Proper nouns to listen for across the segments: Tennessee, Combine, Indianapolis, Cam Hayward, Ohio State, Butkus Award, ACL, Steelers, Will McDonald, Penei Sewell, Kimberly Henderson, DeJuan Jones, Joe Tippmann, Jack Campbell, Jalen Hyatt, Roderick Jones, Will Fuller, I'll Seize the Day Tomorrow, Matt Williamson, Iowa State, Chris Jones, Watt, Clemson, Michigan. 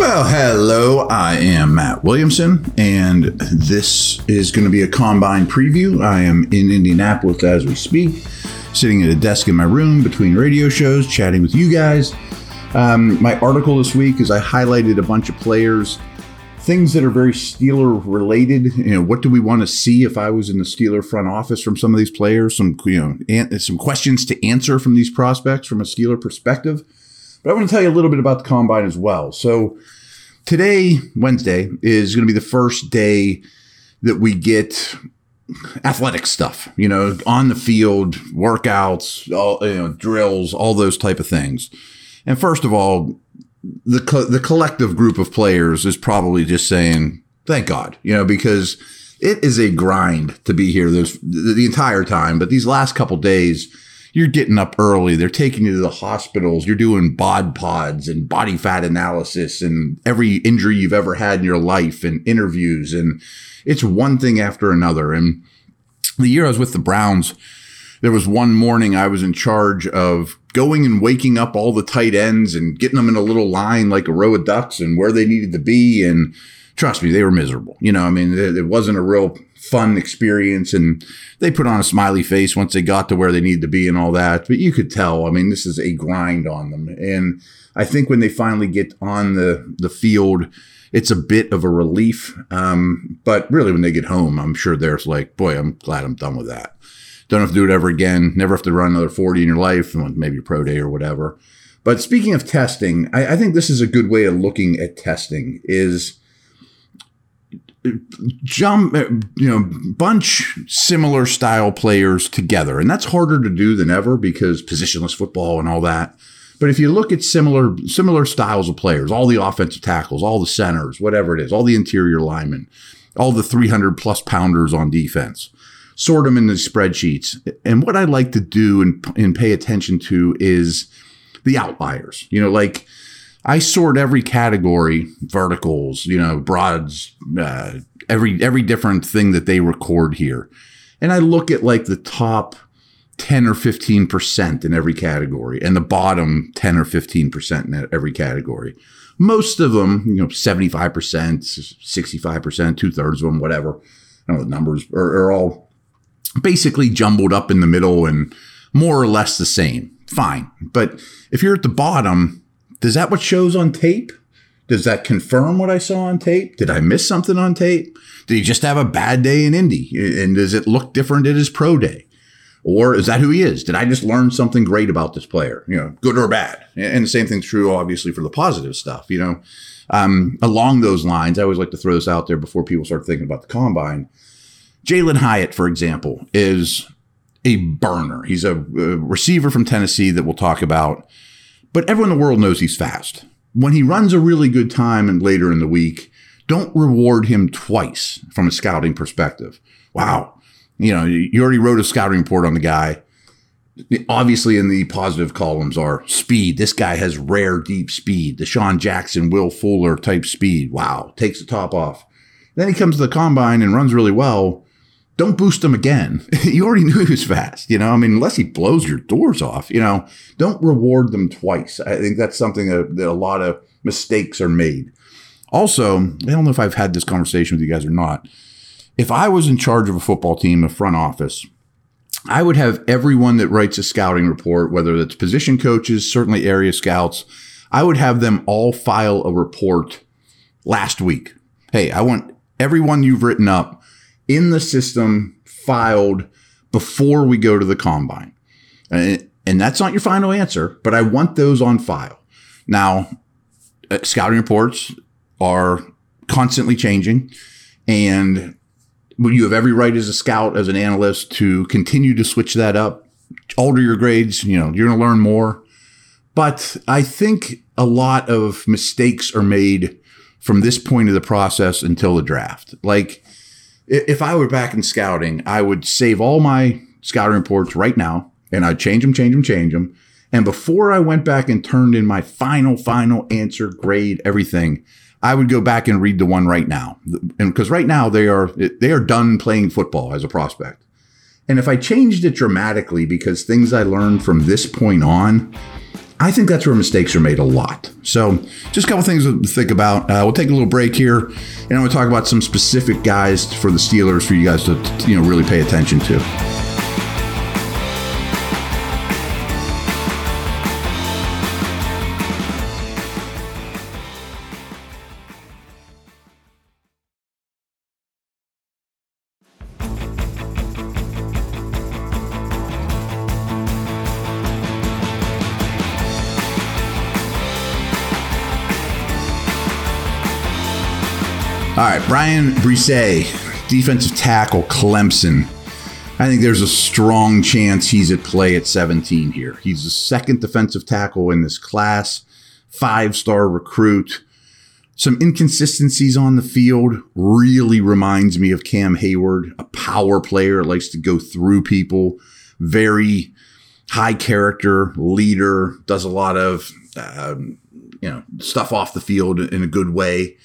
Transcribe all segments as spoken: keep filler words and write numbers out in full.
Well, hello, I am Matt Williamson, and this is going to be a Combine preview. I am in Indianapolis as we speak, sitting at a desk in my room between radio shows, chatting with you guys. Um, my article this week is I highlighted a bunch of players, things that are very Steeler related. You know, what do we want to see if I was in the Steeler front office from some of these players? Some, you know, an- some questions to answer from these prospects from a Steeler perspective. But I want to tell you a little bit about the Combine as well. So today, Wednesday, is going to be the first day that we get athletic stuff, you know, on the field, workouts, all, you know, drills, all those type of things. And first of all, the co- the collective group of players is probably just saying, thank God, you know, because it is a grind to be here those, the entire time. But these last couple days, you're getting up early. They're taking you to the hospitals. You're doing bod pods and body fat analysis and every injury you've ever had in your life and interviews. And it's one thing after another. And the year I was with the Browns, there was one morning I was in charge of going and waking up all the tight ends and getting them in a little line like a row of ducks and where they needed to be. And trust me, they were miserable. You know, I mean, it wasn't a real fun experience, and they put on a smiley face once they got to where they needed to be and all that. But you could tell, I mean, this is a grind on them. And I think when they finally get on the, the field, it's a bit of a relief. Um, but really, when they get home, I'm sure they're like, boy, I'm glad I'm done with that. Don't have to do it ever again. Never have to run another forty in your life, maybe a pro day or whatever. But speaking of testing, I, I think this is a good way of looking at testing is jump, you know, bunch similar style players together. And that's harder to do than ever because positionless football and all that. But if you look at similar, similar styles of players, all the offensive tackles, all the centers, whatever it is, all the interior linemen, all the three hundred plus pounders on defense, sort them in the spreadsheets. And what I like to do and, and pay attention to is the outliers. You know, like I sort every category, verticals, you know, broads, uh, every every different thing that they record here. And I look at like the top ten or fifteen percent in every category and the bottom ten or fifteen percent in every category. Most of them, you know, seventy-five percent, sixty-five percent, two thirds of them, whatever. I don't know, the numbers are, are all basically jumbled up in the middle and more or less the same. Fine. But if you're at the bottom, does that what shows on tape? Does that confirm what I saw on tape? Did I miss something on tape? Did he just have a bad day in Indy? And does it look different at his pro day? Or is that who he is? Did I just learn something great about this player, you know, good or bad? And the same thing's true, obviously, for the positive stuff, you know. Um, along those lines, I always like to throw this out there before people start thinking about the Combine. Jalen Hyatt, for example, is a burner. He's a, a receiver from Tennessee that we'll talk about. But everyone in the world knows he's fast. When he runs a really good time and later in the week, don't reward him twice from a scouting perspective. Wow. You know, you already wrote a scouting report on the guy. Obviously, in the positive columns are speed. This guy has rare, deep speed. DeSean Jackson, Will Fuller type speed. Wow. Takes the top off. Then he comes to the Combine and runs really well. Don't boost him again. You already knew he was fast, you know. I mean, unless he blows your doors off, you know, don't reward them twice. I think that's something that, that a lot of mistakes are made. Also, I don't know if I've had this conversation with you guys or not. If I was in charge of a football team, a front office, I would have everyone that writes a scouting report, whether that's position coaches, certainly area scouts, I would have them all file a report last week. Hey, I want everyone you've written up in the system filed before we go to the Combine. And, and that's not your final answer, but I want those on file. Now, uh, scouting reports are constantly changing, and you have every right as a scout, as an analyst, to continue to switch that up, alter your grades, you know, you're going to learn more. But I think a lot of mistakes are made from this point of the process until the draft. Like, if I were back in scouting, I would save all my scouting reports right now, and I'd change them, change them, change them. And before I went back and turned in my final, final answer, grade, everything, I would go back and read the one right now. And because right now they are they are done playing football as a prospect. And if I changed it dramatically because things I learned from this point on, I think that's where mistakes are made a lot. So just a couple things to think about. Uh, we'll take a little break here, and I'm going to talk about some specific guys for the Steelers for you guys to, you know, really pay attention to. All right, Bryan Bresee, defensive tackle, Clemson. I think there's a strong chance he's at play at seventeen here. He's the second defensive tackle in this class, five-star recruit. Some inconsistencies on the field really reminds me of Cam Hayward, a power player, likes to go through people, very high character, leader, does a lot of um, you know, stuff off the field in a good way.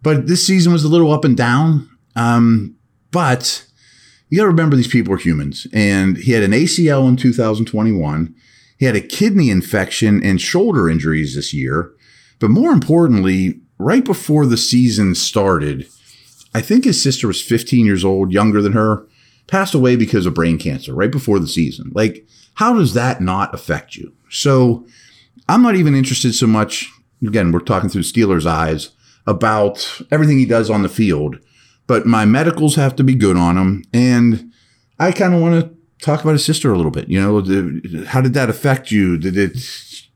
But this season was a little up and down. Um, but you got to remember these people are humans. And he had an A C L in two thousand twenty-one. He had a kidney infection and shoulder injuries this year. But more importantly, right before the season started, I think his sister was fifteen years old, younger than her, passed away because of brain cancer right before the season. Like, how does that not affect you? So I'm not even interested so much. Again, we're talking through Steelers' eyes about everything he does on the field, but my medicals have to be good on him. And I kind of want to talk about his sister a little bit. You know, how did that affect you? Did it,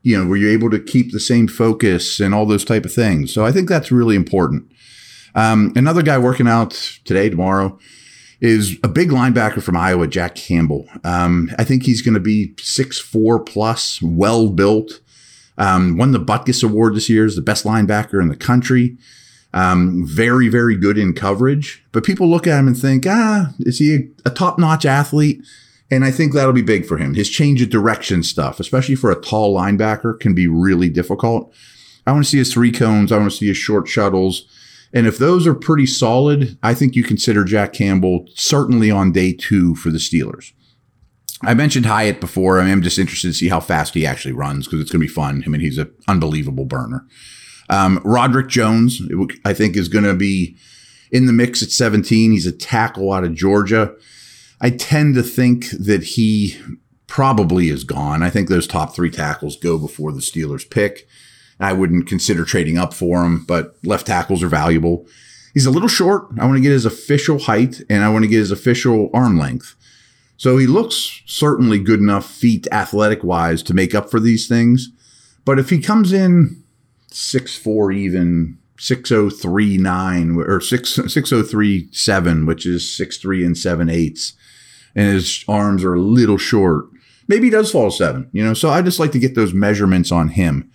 you know, were you able to keep the same focus and all those type of things? So I think that's really important. Um, another guy working out today, tomorrow, is a big linebacker from Iowa, Jack Campbell. Um, I think he's going to be six foot four plus, well-built. Um, won the Butkus Award this year as the best linebacker in the country. Um, very, very good in coverage. But people look at him and think, ah, is he a, a top-notch athlete? And I think that'll be big for him. His change of direction stuff, especially for a tall linebacker, can be really difficult. I want to see his three cones. I want to see his short shuttles. And if those are pretty solid, I think you consider Jack Campbell certainly on day two for the Steelers. I mentioned Hyatt before. I mean, I'm just interested to see how fast he actually runs because it's going to be fun. I mean, he's an unbelievable burner. Um, Roderick Jones, I think, is going to be in the mix at seventeen. He's a tackle out of Georgia. I tend to think that he probably is gone. I think those top three tackles go before the Steelers pick. I wouldn't consider trading up for him, but left tackles are valuable. He's a little short. I want to get his official height, and I want to get his official arm length. So he looks certainly good enough feet athletic-wise to make up for these things. But if he comes in six foot four even, six oh three nine, or six oh three seven, which is six three and seven eighths, and his arms are a little short, maybe he does fall seven. You know, so I just like to get those measurements on him.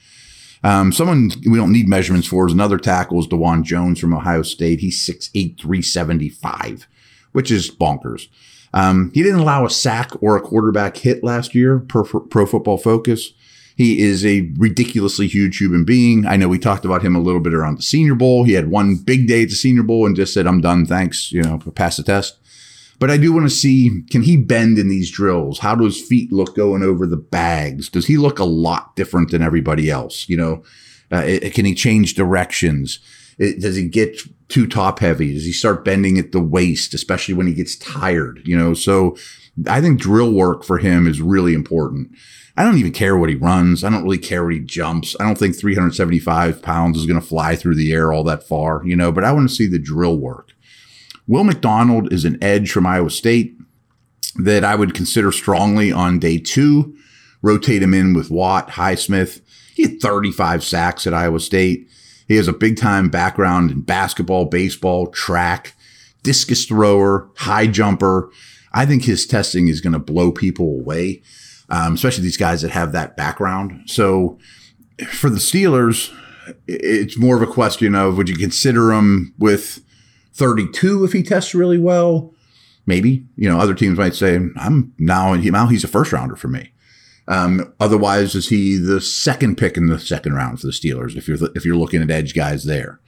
Um, someone we don't need measurements for is another tackle, is DeJuan Jones from Ohio State. He's six eight, three seventy-five, which is bonkers. Um, he didn't allow a sack or a quarterback hit last year per Pro Football Focus. He is a ridiculously huge human being. I know we talked about him a little bit around the Senior Bowl. He had one big day at the Senior Bowl and just said, I'm done. Thanks. You know, pass the test. But I do want to see, can he bend in these drills? How do his feet look going over the bags? Does he look a lot different than everybody else? You know, uh, it, can he change directions? It, does he get too top heavy? Does he start bending at the waist, especially when he gets tired? You know, so I think drill work for him is really important. I don't even care what he runs. I don't really care what he jumps. I don't think three seventy-five pounds is going to fly through the air all that far, you know, but I want to see the drill work. Will McDonald is an edge from Iowa State that I would consider strongly on day two. Rotate him in with Watt, Highsmith. He had thirty-five sacks at Iowa State. He has a big-time background in basketball, baseball, track, discus thrower, high jumper. I think his testing is going to blow people away, um, especially these guys that have that background. So for the Steelers, it's more of a question of, would you consider him with thirty-two if he tests really well? Maybe. You know, other teams might say, I'm now, now he's a first-rounder for me. Um, otherwise, is he the second pick in the second round for the Steelers? If you're th- if you're looking at edge guys there,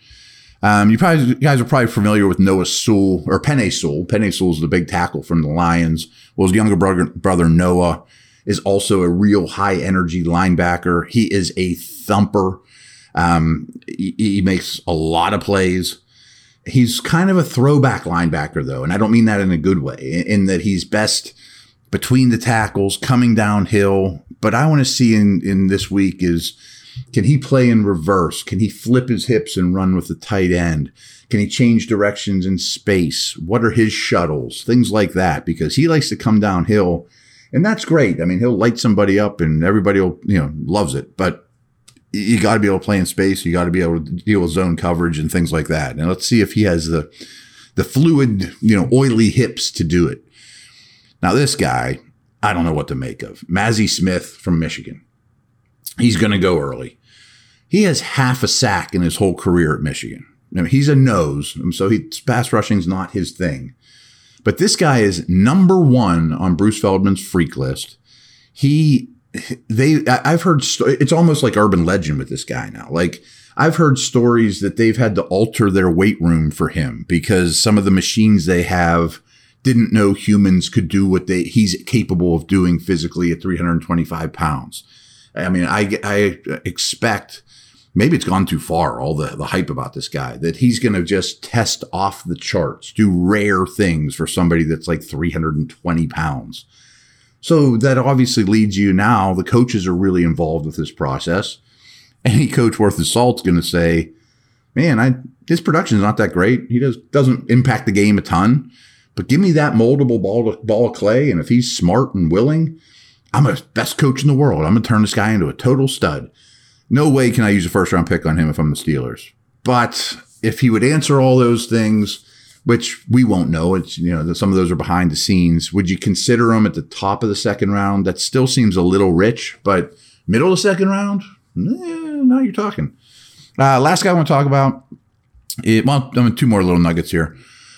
um, you probably you guys are probably familiar with Noah Sewell or Penei Sewell. Penei Sewell is the big tackle from the Lions. Well, his younger brother brother Noah is also a real high energy linebacker. He is a thumper. Um, he, he makes a lot of plays. He's kind of a throwback linebacker, though, and I don't mean that in a good way, in, in that he's best between the tackles, coming downhill. But I want to see in, in this week is, can he play in reverse? Can he flip his hips and run with the tight end? Can he change directions in space? What are his shuttles? Things like that, because he likes to come downhill, and that's great. I mean, he'll light somebody up, and everybody will, you know, loves it. But you got to be able to play in space. You got to be able to deal with zone coverage and things like that. And let's see if he has the the fluid, you know, oily hips to do it. Now, this guy, I don't know what to make of. Mazzie Smith from Michigan. He's going to go early. He has half a sack in his whole career at Michigan. I mean, he's a nose, so he, pass rushing's not his thing. But this guy is number one on Bruce Feldman's freak list. He, they, I've heard, it's almost like urban legend with this guy now. Like, I've heard stories that they've had to alter their weight room for him because some of the machines they have didn't know humans could do what they he's capable of doing physically at three hundred twenty-five pounds. I mean, I, I expect, maybe it's gone too far, all the, the hype about this guy, that he's going to just test off the charts, do rare things for somebody that's like three hundred twenty pounds. So that obviously leads you now, the coaches are really involved with this process. Any coach worth his salt's going to say, man, I his production's not that great. He does, doesn't impact the game a ton. But give me that moldable ball, ball of clay, and if he's smart and willing, I'm the best coach in the world. I'm going to turn this guy into a total stud. No way can I use a first-round pick on him if I'm the Steelers. But if he would answer all those things, which we won't know, it's, you know, some of those are behind the scenes, would you consider him at the top of the second round? That still seems a little rich, but middle of the second round? Eh, now you're talking. Uh, last guy I want to talk about, it, well, I mean, two more little nuggets here.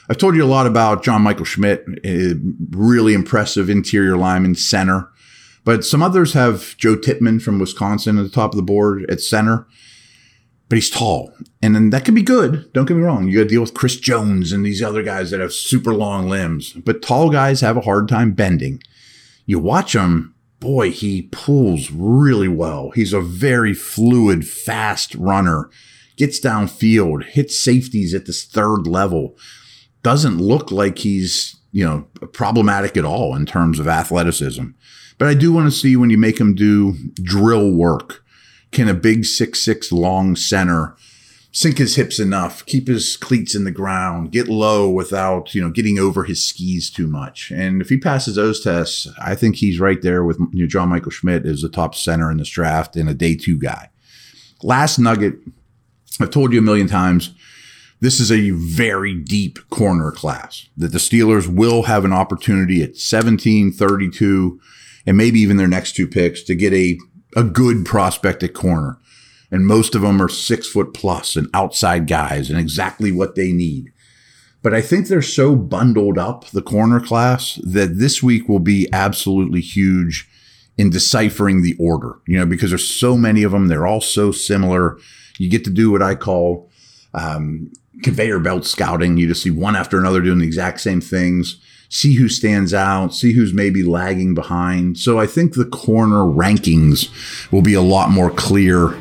I've told you a lot about John Michael Schmidt, a really impressive interior lineman, center. But some others have Joe Tippmann from Wisconsin at the top of the board at center. But he's tall. And then that can be good. Don't get me wrong. You got to deal with Chris Jones and these other guys that have super long limbs. But tall guys have a hard time bending. You watch him. Boy, he pulls really well. He's a very fluid, fast runner. Gets downfield. Hits safeties at this third level. Doesn't look like he's, you know, problematic at all in terms of athleticism. But I do want to see when you make him do drill work, can a big six foot six long center sink his hips enough, keep his cleats in the ground, get low without, you know, getting over his skis too much. And if he passes those tests, I think he's right there with, you know, John Michael Schmidt is the top center in this draft and a day two guy. Last nugget, I've told you a million times, this is a very deep corner class that the Steelers will have an opportunity at seventeen, thirty-two, and maybe even their next two picks to get a, a good prospect at corner. And most of them are six foot plus and outside guys and exactly what they need. But I think they're so bundled up, the corner class, that this week will be absolutely huge in deciphering the order, you know, because there's so many of them. They're all so similar. You get to do what I call, um, conveyor belt scouting. You just see one after another doing the exact same things, see who stands out, see who's maybe lagging behind. So I think the corner rankings will be a lot more clear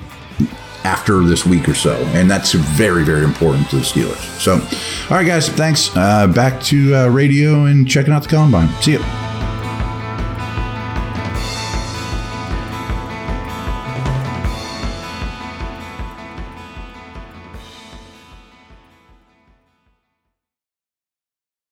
after this week or so. And that's very, very important to the Steelers. So, all right, guys, thanks. Uh, back to uh, radio and checking out the Combine. See you.